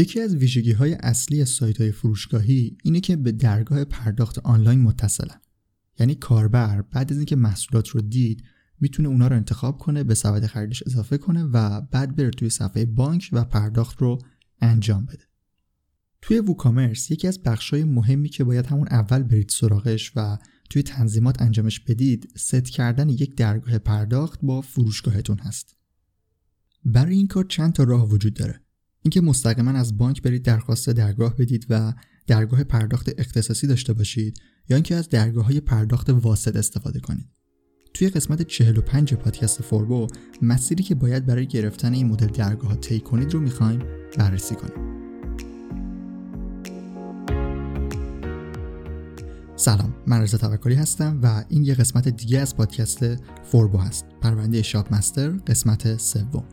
یکی از ویژگی‌های اصلی سایت‌های فروشگاهی اینه که به درگاه پرداخت آنلاین متصلن. یعنی کاربر بعد از اینکه محصولات رو دید میتونه اونا رو انتخاب کنه، به سبد خریدش اضافه کنه و بعد بره توی صفحه بانک و پرداخت رو انجام بده. توی ووکامرس یکی از بخش‌های مهمی که باید همون اول برید سراغش و توی تنظیمات انجامش بدید، ست کردن یک درگاه پرداخت با فروشگاهتون هست. برای این کار چند تا راه وجود داره. اینکه مستقیما از بانک برید درخواست درگاه بدید و درگاه پرداخت اختصاصی داشته باشید، یا اینکه از درگاه‌های پرداخت واسط استفاده کنید. توی قسمت 45 پادکست فوربو مسیری که باید برای گرفتن این مدل درگاه‌ها طی کنید رو می‌خوایم بررسی کنیم. سلام، من رضا توکلی هستم و این یه قسمت دیگه از پادکست فوربو هست. پرونده شاپ مستر قسمت سوم.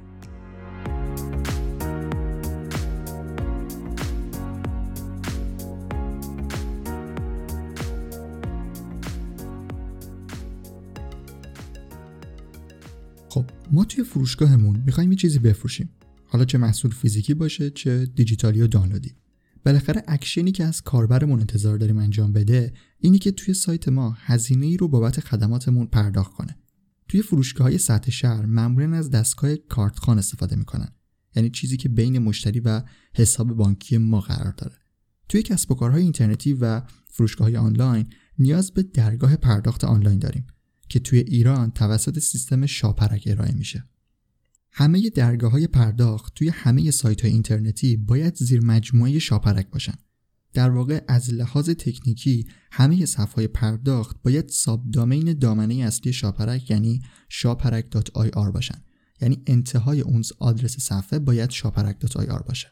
خب ما توی فروشگاهمون میخوایم یه چیزی بفروشیم، حالا چه محصول فیزیکی باشه چه دیجیتالی و دانلودی. بالاخره اکشنی که از کاربرمون انتظار داریم انجام بده اینی که توی سایت ما هزینه‌ای رو بابت خدماتمون پرداخت کنه. توی فروشگاه‌های سطح شهر معمولاً از دستگاه کارتخوان استفاده می‌کنن، یعنی چیزی که بین مشتری و حساب بانکی ما قرار داره. توی کسب و کارهای اینترنتی و فروشگاه‌های آنلاین نیاز به درگاه پرداخت آنلاین داریم که توی ایران توسط سیستم شاپرک ارائه میشه. همه درگاه‌های پرداخت توی همه سایت‌های اینترنتی باید زیر مجموعه شاپرک باشن. در واقع از لحاظ تکنیکی همه صفحه‌های پرداخت باید ساب دامین دامنه اصلی شاپرک یعنی shaparak.ir باشن. یعنی انتهای اون آدرس صفحه باید shaparak.ir باشه.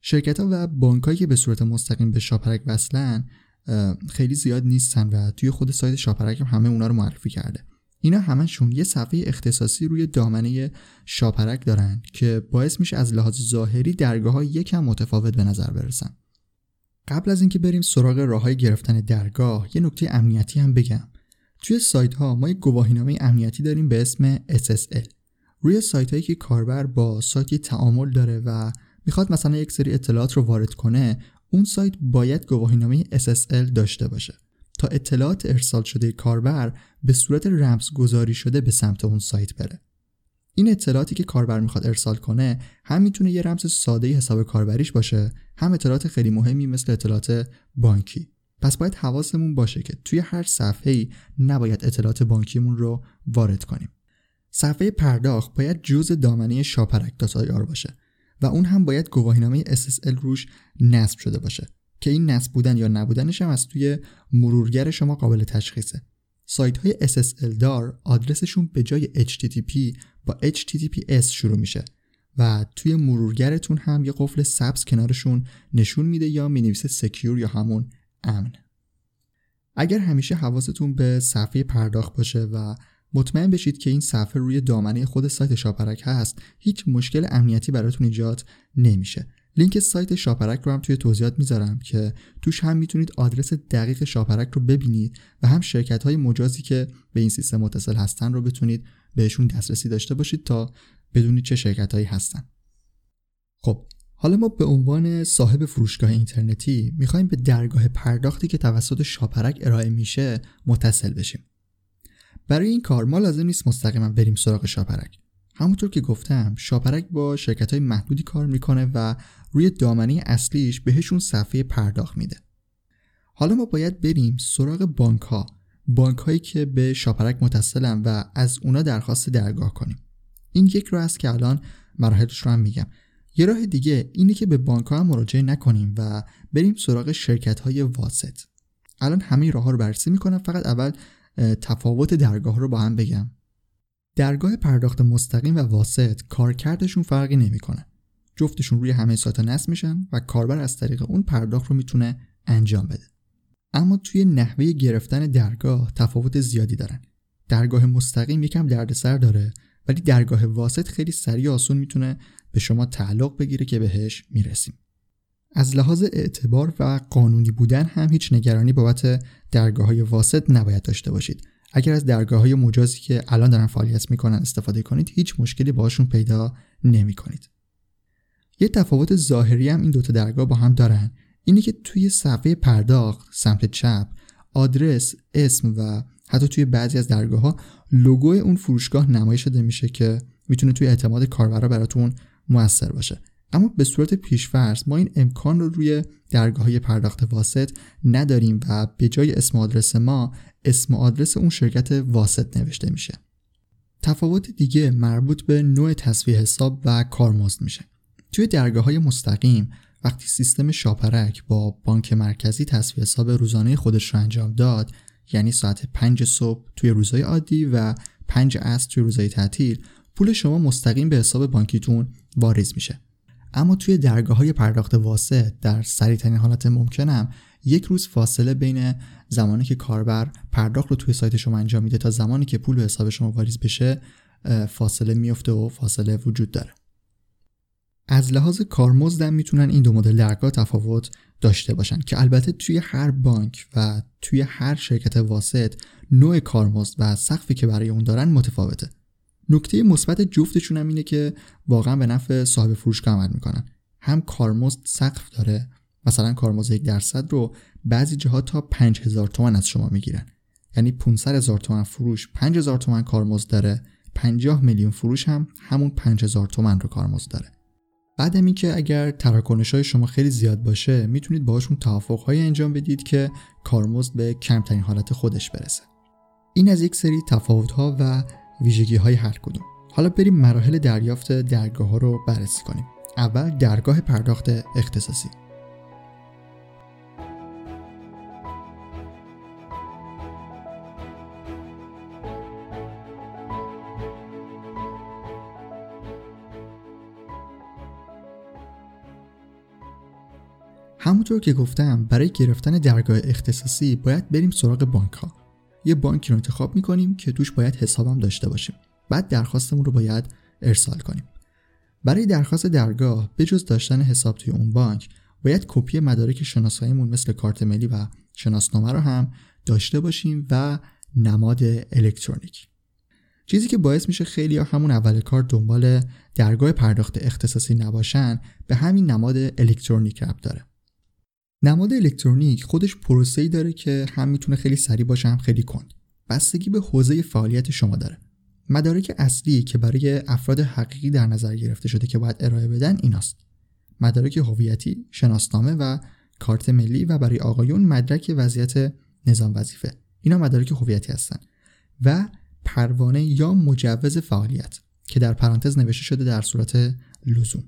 شرکت‌ها و بانک‌هایی که به صورت مستقیم به شاپرک وصلن خیلی زیاد نیستن و توی خود سایت شاپرک هم همه اونا رو معرفی کرده. اینا همشون یه صفحه اختصاصی روی دامنه شاپرک دارن که باعث میشه از لحاظ ظاهری درگاه‌ها یکم متفاوت به نظر برسن. قبل از اینکه بریم سراغ راه‌های گرفتن درگاه، یه نکته امنیتی هم بگم. توی سایت‌ها ما یه گواهینامه امنیتی داریم به اسم SSL. روی سایت‌هایی که کاربر با سایتی تعامل داره و میخواد مثلا یک سری اطلاعات رو وارد کنه، اون سایت باید گواهینامه SSL داشته باشه تا اطلاعات ارسال شده کاربر به صورت رمزگذاری شده به سمت اون سایت بره. این اطلاعاتی که کاربر میخواد ارسال کنه هم میتونه یه رمز ساده حساب کاربریش باشه، هم اطلاعات خیلی مهمی مثل اطلاعات بانکی. پس باید حواسمون باشه که توی هر صفحه‌ای نباید اطلاعات بانکیمون رو وارد کنیم. صفحه پرداخت باید جزء دامنه shaparak.ir باشه و اون هم باید گواهینامه SSL روش نصب شده باشه که این نصب بودن یا نبودنش هم از توی مرورگر شما قابل تشخیصه. سایت‌های SSL دار آدرسشون به جای HTTP با HTTPS شروع میشه و توی مرورگرتون هم یه قفل سبز کنارشون نشون میده یا مینویسه سکیور یا همون امن. اگر همیشه حواستون به صفحه پرداخت باشه و مطمئن بشید که این صفحه روی دامنه خود سایت شاپرک هست، هیچ مشکل امنیتی براتون ایجاد نمیشه. لینک سایت شاپرک رو هم توی توضیحات میذارم که توش هم میتونید آدرس دقیق شاپرک رو ببینید و هم شرکت‌های مجازی که به این سیستم متصل هستن رو بتونید بهشون دسترسی داشته باشید تا بدونید چه شرکت‌هایی هستن. خب حالا ما به عنوان صاحب فروشگاه اینترنتی میخوایم به درگاه پرداختی که توسط شاپرک ارائه میشه متصل بشیم. برای این کار ما لازم نیست مستقیما بریم سراغ شاپرک. همونطور که گفتم شاپرک با شرکت‌های محدودی کار میکنه و روی دامنه اصلیش بهشون صفحه پرداخت میده. حالا ما باید بریم سراغ بانک‌هایی که به شاپرک متصلن و از اونا درخواست درگاه کنیم. این یک راه است که الان مراحلش رو هم میگم. یه راه دیگه اینه که به بانک‌ها هم مراجعه نکنیم و بریم سراغ شرکت‌های واسط. الان همه راه‌ها رو بررسی میکنم، فقط اول تفاوت درگاه رو با هم بگم. درگاه پرداخت مستقیم و واسط کارکردشون فرقی نمیکنه. جفتشون روی همه سایت‌ها نصب میشن و کاربر از طریق اون پرداخت رو میتونه انجام بده. اما توی نحوه گرفتن درگاه تفاوت زیادی دارن. درگاه مستقیم یکم دردسر داره، ولی درگاه واسط خیلی سریع و آسون میتونه به شما تعلق بگیره که بهش میرسیم. از لحاظ اعتبار و قانونی بودن هم هیچ نگرانی بابت درگاه‌های واسط نباید داشته باشید. اگر از درگاه‌های مجازی که الان دارن فعالیت میکنن استفاده کنید، هیچ مشکلی باشون پیدا نمیکنید. یه تفاوت ظاهری هم این دوتا درگاه با هم دارن، اینه که توی صفحه پرداخت سمت چپ آدرس، اسم و حتی توی بعضی از درگاه‌ها لوگو اون فروشگاه نمایش داده میشه که میتونه توی اعتماد کاربرا براتون موثر باشه. اما به صورت پیش‌فرض ما این امکان رو روی درگاه‌های پرداخت واسط نداریم و به جای اسم آدرس ما اسم آدرس اون شرکت واسط نوشته میشه. تفاوت دیگه مربوط به نوع تسویه حساب و کارمزد میشه. توی درگاه‌های مستقیم وقتی سیستم شاپرک با بانک مرکزی تسویه حساب روزانه خودش رو انجام داد، یعنی ساعت 5 صبح توی روزهای عادی و 5 عصر توی روزهای تعطیل، پول شما مستقیم به حساب بانکیتون واریز میشه. اما توی درگاه‌های پرداخت واسط در سریع‌ترین حالت ممکن هم یک روز فاصله بین زمانی که کاربر پرداخت رو توی سایت شما انجام میده تا زمانی که پول به حساب شما واریز بشه فاصله میفته و فاصله وجود داره. از لحاظ کارمزد هم میتونن این دو مدل درگاه تفاوت داشته باشن که البته توی هر بانک و توی هر شرکت واسط نوع کارمزد و سقفی که برای اون دارن متفاوته. نکته مثبت جفتشون هم اینه که واقعا به نفع صاحب فروشگاه عمل میکنن. هم کارمزد سقف داره، مثلا کارمزد 1% رو بعضی جاها تا 5000 تومان از شما میگیرن، یعنی 500,000 تومان فروش 5000 تومان کارمزد داره، 50 میلیون فروش هم همون 5000 تومان رو کارمزد داره. بعد این که اگر تراکنش‌های شما خیلی زیاد باشه میتونید باهاشون توافق‌هایی انجام بدید که کارمزد به کمترین حالت خودش برسه. این از یک سری تفاوت‌ها و ویژگی‌های هر کدوم. حالا بریم مراحل دریافت درگاه‌ها رو بررسی کنیم. اول درگاه پرداخت اختصاصی. همونطور که گفتم برای گرفتن درگاه اختصاصی باید بریم سراغ بانک ها. یه بانکی رو انتخاب میکنیم که توش باید حسابم داشته باشیم. بعد درخواستمون رو باید ارسال کنیم. برای درخواست درگاه به جز داشتن حساب توی اون بانک باید کپی مدارک شناساییمون مثل کارت ملی و شناسنامه رو هم داشته باشیم و نماد الکترونیک. چیزی که باعث میشه خیلی‌ها همون اول کار دنبال درگاه پرداخت اختصاصی نباشن به همین نماد الکترونیک ربط داره. نماد الکترونیک خودش پروسه‌ای داره که هم میتونه خیلی سریع باشه هم خیلی کند. بستگی به حوزه فعالیت شما داره. مدارک اصلی که برای افراد حقیقی در نظر گرفته شده که باید ارائه بدن ایناست: مدارک هویتی، شناسنامه و کارت ملی و برای آقایون مدرک وضعیت نظام وظیفه. اینا مدارک هویتی هستن و پروانه یا مجوز فعالیت که در پرانتز نوشته شده در صورت لزوم.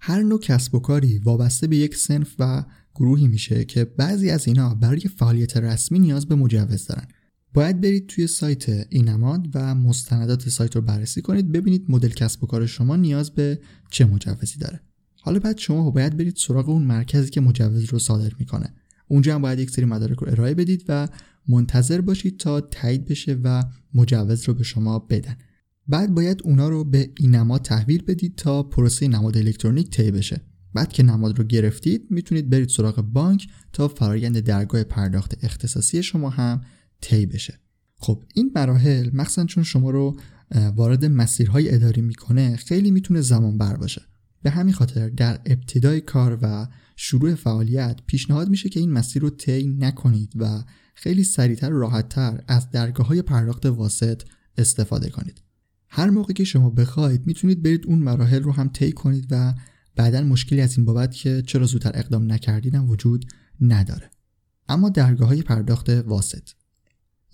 هر نوع کسب و کاری وابسته به یک صنف و گروهی میشه که بعضی از اینا برای فعالیت رسمی نیاز به مجوز دارن. باید برید توی سایت این نماد و مستندات سایت رو بررسی کنید، ببینید مدل کسب و کار شما نیاز به چه مجوزی داره. حالا بعد شما باید برید سراغ اون مرکزی که مجوز رو صادر میکنه. اونجا هم باید یک سری مدارک رو ارائه بدید و منتظر باشید تا تایید بشه و مجوز رو به شما بدن. بعد باید اونا رو به این نماد تحویل بدید تا پروسه نماد الکترونیک طی بشه. بعد که نماد رو گرفتید میتونید برید سراغ بانک تا فرایند درگاه پرداخت اختصاصی شما هم طی بشه. خب این مراحل مخصوصاً چون شما رو وارد مسیرهای اداری میکنه خیلی میتونه زمان بر باشه. به همین خاطر در ابتدای کار و شروع فعالیت پیشنهاد میشه که این مسیر رو طی نکنید و خیلی سریعتر و راحتتر از درگاه‌های پرداخت واسط استفاده کنید. هر موقع که شما بخواید میتونید برید اون مراحل رو هم طی کنید و بعدن مشکلی از این بابت که چرا زودتر اقدام نکردینم وجود نداره. اما درگاه‌های پرداخت واسط،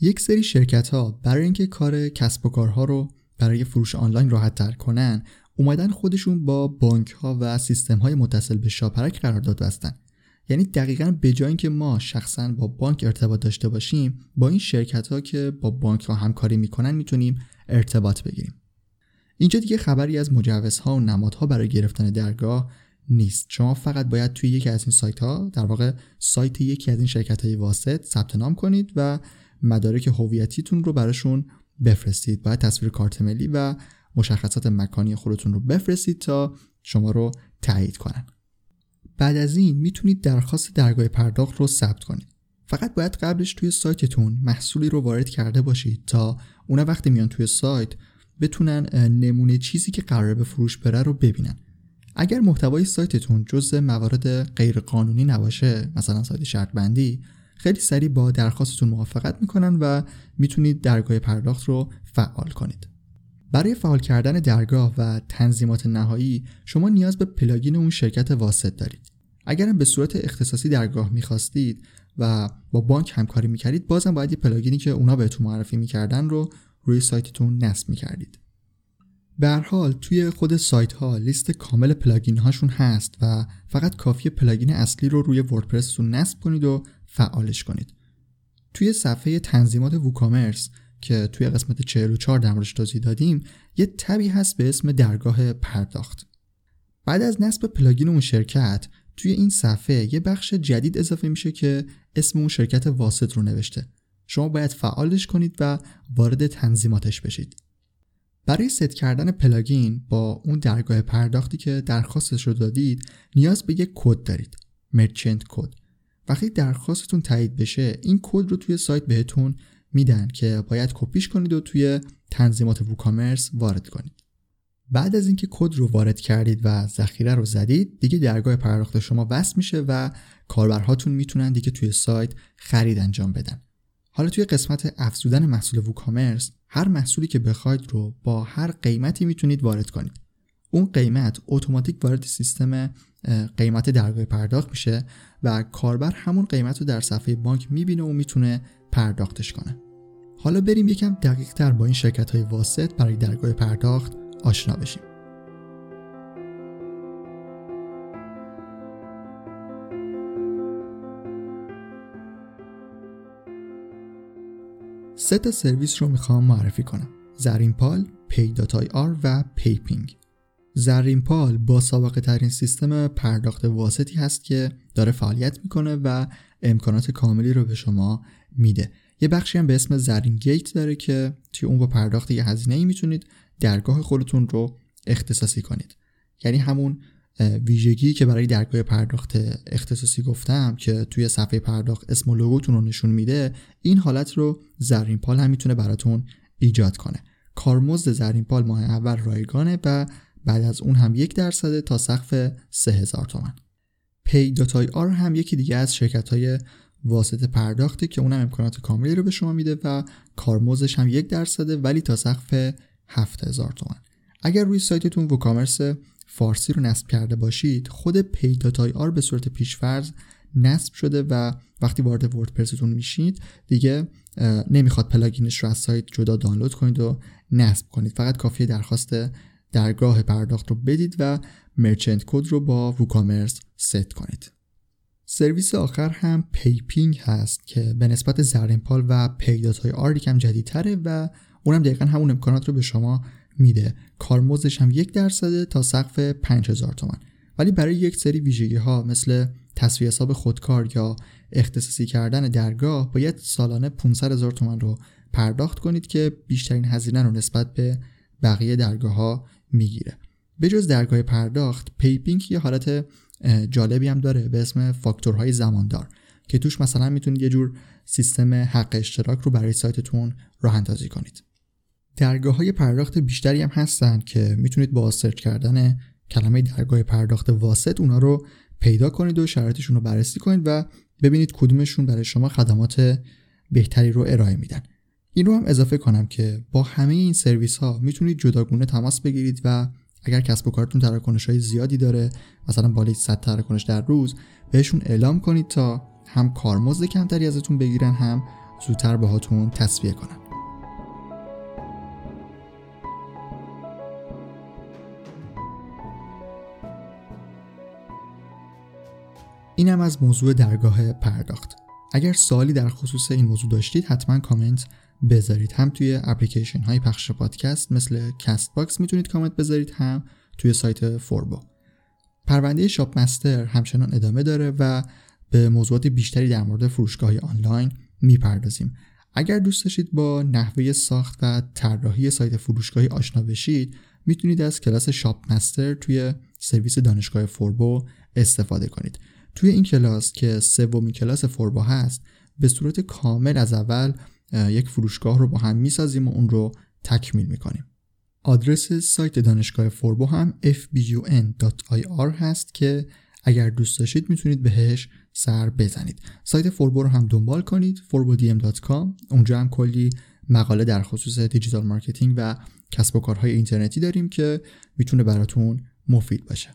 یک سری شرکت‌ها برای اینکه کار کسب و کارها رو برای فروش آنلاین راحت‌تر کنن اومدن خودشون با بانک‌ها و سیستم‌های متصل به شاپرک قرارداد بستن. یعنی دقیقاً به جای اینکه ما شخصاً با بانک ارتباط داشته باشیم با این شرکت‌ها که با بانک‌ها همکاری می‌کنن می‌تونیم ارتباط بگیریم. اینجا دیگه خبری از مجوزها و نمادها برای گرفتن درگاه نیست. شما فقط باید توی یکی از این سایت‌ها، در واقع سایت یکی از این شرکت‌های واسط ثبت نام کنید و مدارک هویتیتون رو براشون بفرستید. باید تصویر کارت ملی و مشخصات مکانی خودتون رو بفرستید تا شما رو تایید کنن. بعد از این میتونید درخواست درگاه پرداخت رو ثبت کنید. فقط باید قبلش توی سایتتون محصولی رو وارد کرده باشید تا اونا وقتی میان توی سایت بتونن نمونه چیزی که قراره به فروش بره رو ببینن. اگر محتوای سایتتون جزء موارد غیرقانونی نباشه، مثلا سایت شرط بندی، خیلی سریع با درخواستتون موافقت میکنن و میتونید درگاه پرداخت رو فعال کنید. برای فعال کردن درگاه و تنظیمات نهایی شما نیاز به پلاگین اون شرکت واسط دارید. اگرم به صورت اختصاصی درگاه میخواستید و با بانک همکاری میکردید، بازم باید یه پلاگینی که اونا بهتون معرفی میکردن رو روی سایتتون نصب میکردید. به هر حال توی خود سایت ها لیست کامل پلاگین هاشون هست و فقط کافیه پلاگین اصلی رو روی وردپرس نصب کنید و فعالش کنید. توی صفحه تنظیمات ووکامرس که توی قسمت 44 در موردش توضیح دادیم، یه تبی هست به اسم درگاه پرداخت. بعد از نصب پلاگین اون شرکت، توی این صفحه یه بخش جدید اضافه میشه که اسم اون شرکت واسط رو نوشته. شما باید فعالش کنید و وارد تنظیماتش بشید. برای ست کردن پلاگین با اون درگاه پرداختی که درخواستش رو دادید، نیاز به یک کد دارید، مرچنت کد. وقتی درخواستتون تایید بشه، این کد رو توی سایت بهتون میدن که باید کپیش کنید و توی تنظیمات ووکامرس وارد کنید. بعد از اینکه کد رو وارد کردید و ذخیره رو زدید، دیگه درگاه پرداخت شما وصل میشه و کاربرهاتون میتونن دیگه توی سایت خرید انجام بدن. حالا توی قسمت افزودن محصول ووکامرس، هر محصولی که بخواید رو با هر قیمتی میتونید وارد کنید. اون قیمت اتوماتیک وارد سیستم قیمت درگاه پرداخت میشه و کاربر همون قیمت رو در صفحه بانک میبینه و میتونه پرداختش کنه. حالا بریم یکم دقیق‌تر با این شرکت‌های واسط برای درگاه پرداخت آشنا بشیم. سه تا سرویس رو میخوام معرفی کنم: زرین پال، پیداتای آر و پیپینگ. زرین پال با سابقه ترین سیستم پرداخت واسطی هست که داره فعالیت میکنه و امکانات کاملی رو به شما میده. یه بخشی هم به اسم زرین گیت داره که توی اون با پرداخت یه هزینه‌ای میتونید درگاه خودتون رو اختصاصی کنید. یعنی همون ویژگی که برای درگاه پرداخت اختصاصی گفتم که توی صفحه پرداخت اسم و لوگوتون رو نشون میده، این حالت رو زرین پال هم میتونه براتون ایجاد کنه. کارمزد زرین پال ماه اول رایگانه و بعد از اون هم 1% تا سقف 3000 تومان. پیداتای آر هم یکی دیگه از شرکت‌های واسطه پرداخته که اونم امکانات کاملی رو به شما میده و کارمزدش هم 1% ولی تا سقف 7000 تومان. اگر روی سایتتون ووکامرس فارسی رو نصب کرده باشید، خود پیداتای آر به صورت پیش‌فرض نصب شده و وقتی وارد وردپرستون میشید دیگه نمیخواد پلاگینش رو از سایت جدا دانلود کنید و نصب کنید. فقط کافیه درخواست درگاه پرداخت رو بدید و مرچنت کد رو با ووکامرس ست کنید. سرویس آخر هم پیپینگ هست که به نسبت زرین پال و پیداتای آر یکم جدیدتره و اونم دقیقا همون امکانات رو به شما میده. کارمزدش هم 1% تا سقف 5000 تومان. ولی برای یک سری ویژگی ها مثل تسویه حساب خودکار یا اختصاصی کردن درگاه باید سالانه 500000 تومان رو پرداخت کنید که بیشترین هزینه رو نسبت به بقیه درگاه ها میگیره. به جز درگاه پرداخت، پیپینگ یه حالت جالبی هم داره به اسم فاکتورهای زماندار که توش مثلا میتونید یه جور سیستم حق اشتراک رو برای سایتتون راه اندازی کنید. درگاه های پرداخت بیشتری هم هستن که میتونید با سرچ کردن کلمه درگاه پرداخت واسط اونا رو پیدا کنید و شرایطشون رو بررسی کنید و ببینید کدومشون برای شما خدمات بهتری رو ارائه میدن. این رو هم اضافه کنم که با همه این سرویس ها میتونید جداگونه تماس بگیرید و اگر کسب و کارتون تراکنش‌های زیادی داره، مثلا بالای 100 تراکنش در روز، بهشون اعلام کنید تا هم کارمزد کمتری ازتون بگیرن هم زودتر باهاتون تسویه کنن. اینم از موضوع درگاه پرداخت. اگر سوالی در خصوص این موضوع داشتید حتما کامنت بذارید. هم توی اپلیکیشن های پخش پادکست مثل کست باکس میتونید کامنت بذارید، هم توی سایت فوربا. پرونده شاپ مستر همچنان ادامه داره و به موضوعات بیشتری در مورد فروشگاه‌های آنلاین میپردازیم. اگر دوست داشتید با نحوه ساخت و طراحی سایت فروشگاهی آشنا بشید، میتونید از کلاس شاپ مستر توی سرویس دانشگاه فوربا استفاده کنید. توی این کلاس که سومین کلاس فوربا هست، به صورت کامل از اول یک فروشگاه رو با هم میسازیم و اون رو تکمیل میکنیم. آدرس سایت دانشگاه فوربو هم fbun.ir هست که اگر دوست داشتید میتونید بهش سر بزنید. سایت فوربو رو هم دنبال کنید، forbdm.com. اونجا هم کلی مقاله در خصوص دیجیتال مارکتینگ و کسب و کارهای اینترنتی داریم که میتونه براتون مفید باشه.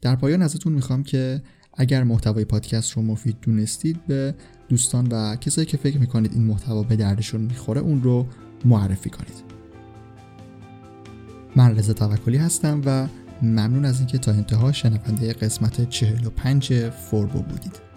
در پایان ازتون میخوام که اگر محتوای پادکست رو مفید دونستید به دوستان و کسایی که فکر میکنید این محتوا به دردشون میخوره اون رو معرفی کنید. من رضا توکلی هستم و ممنون از اینکه تا انتها شنونده قسمت 45 فوربو بودید.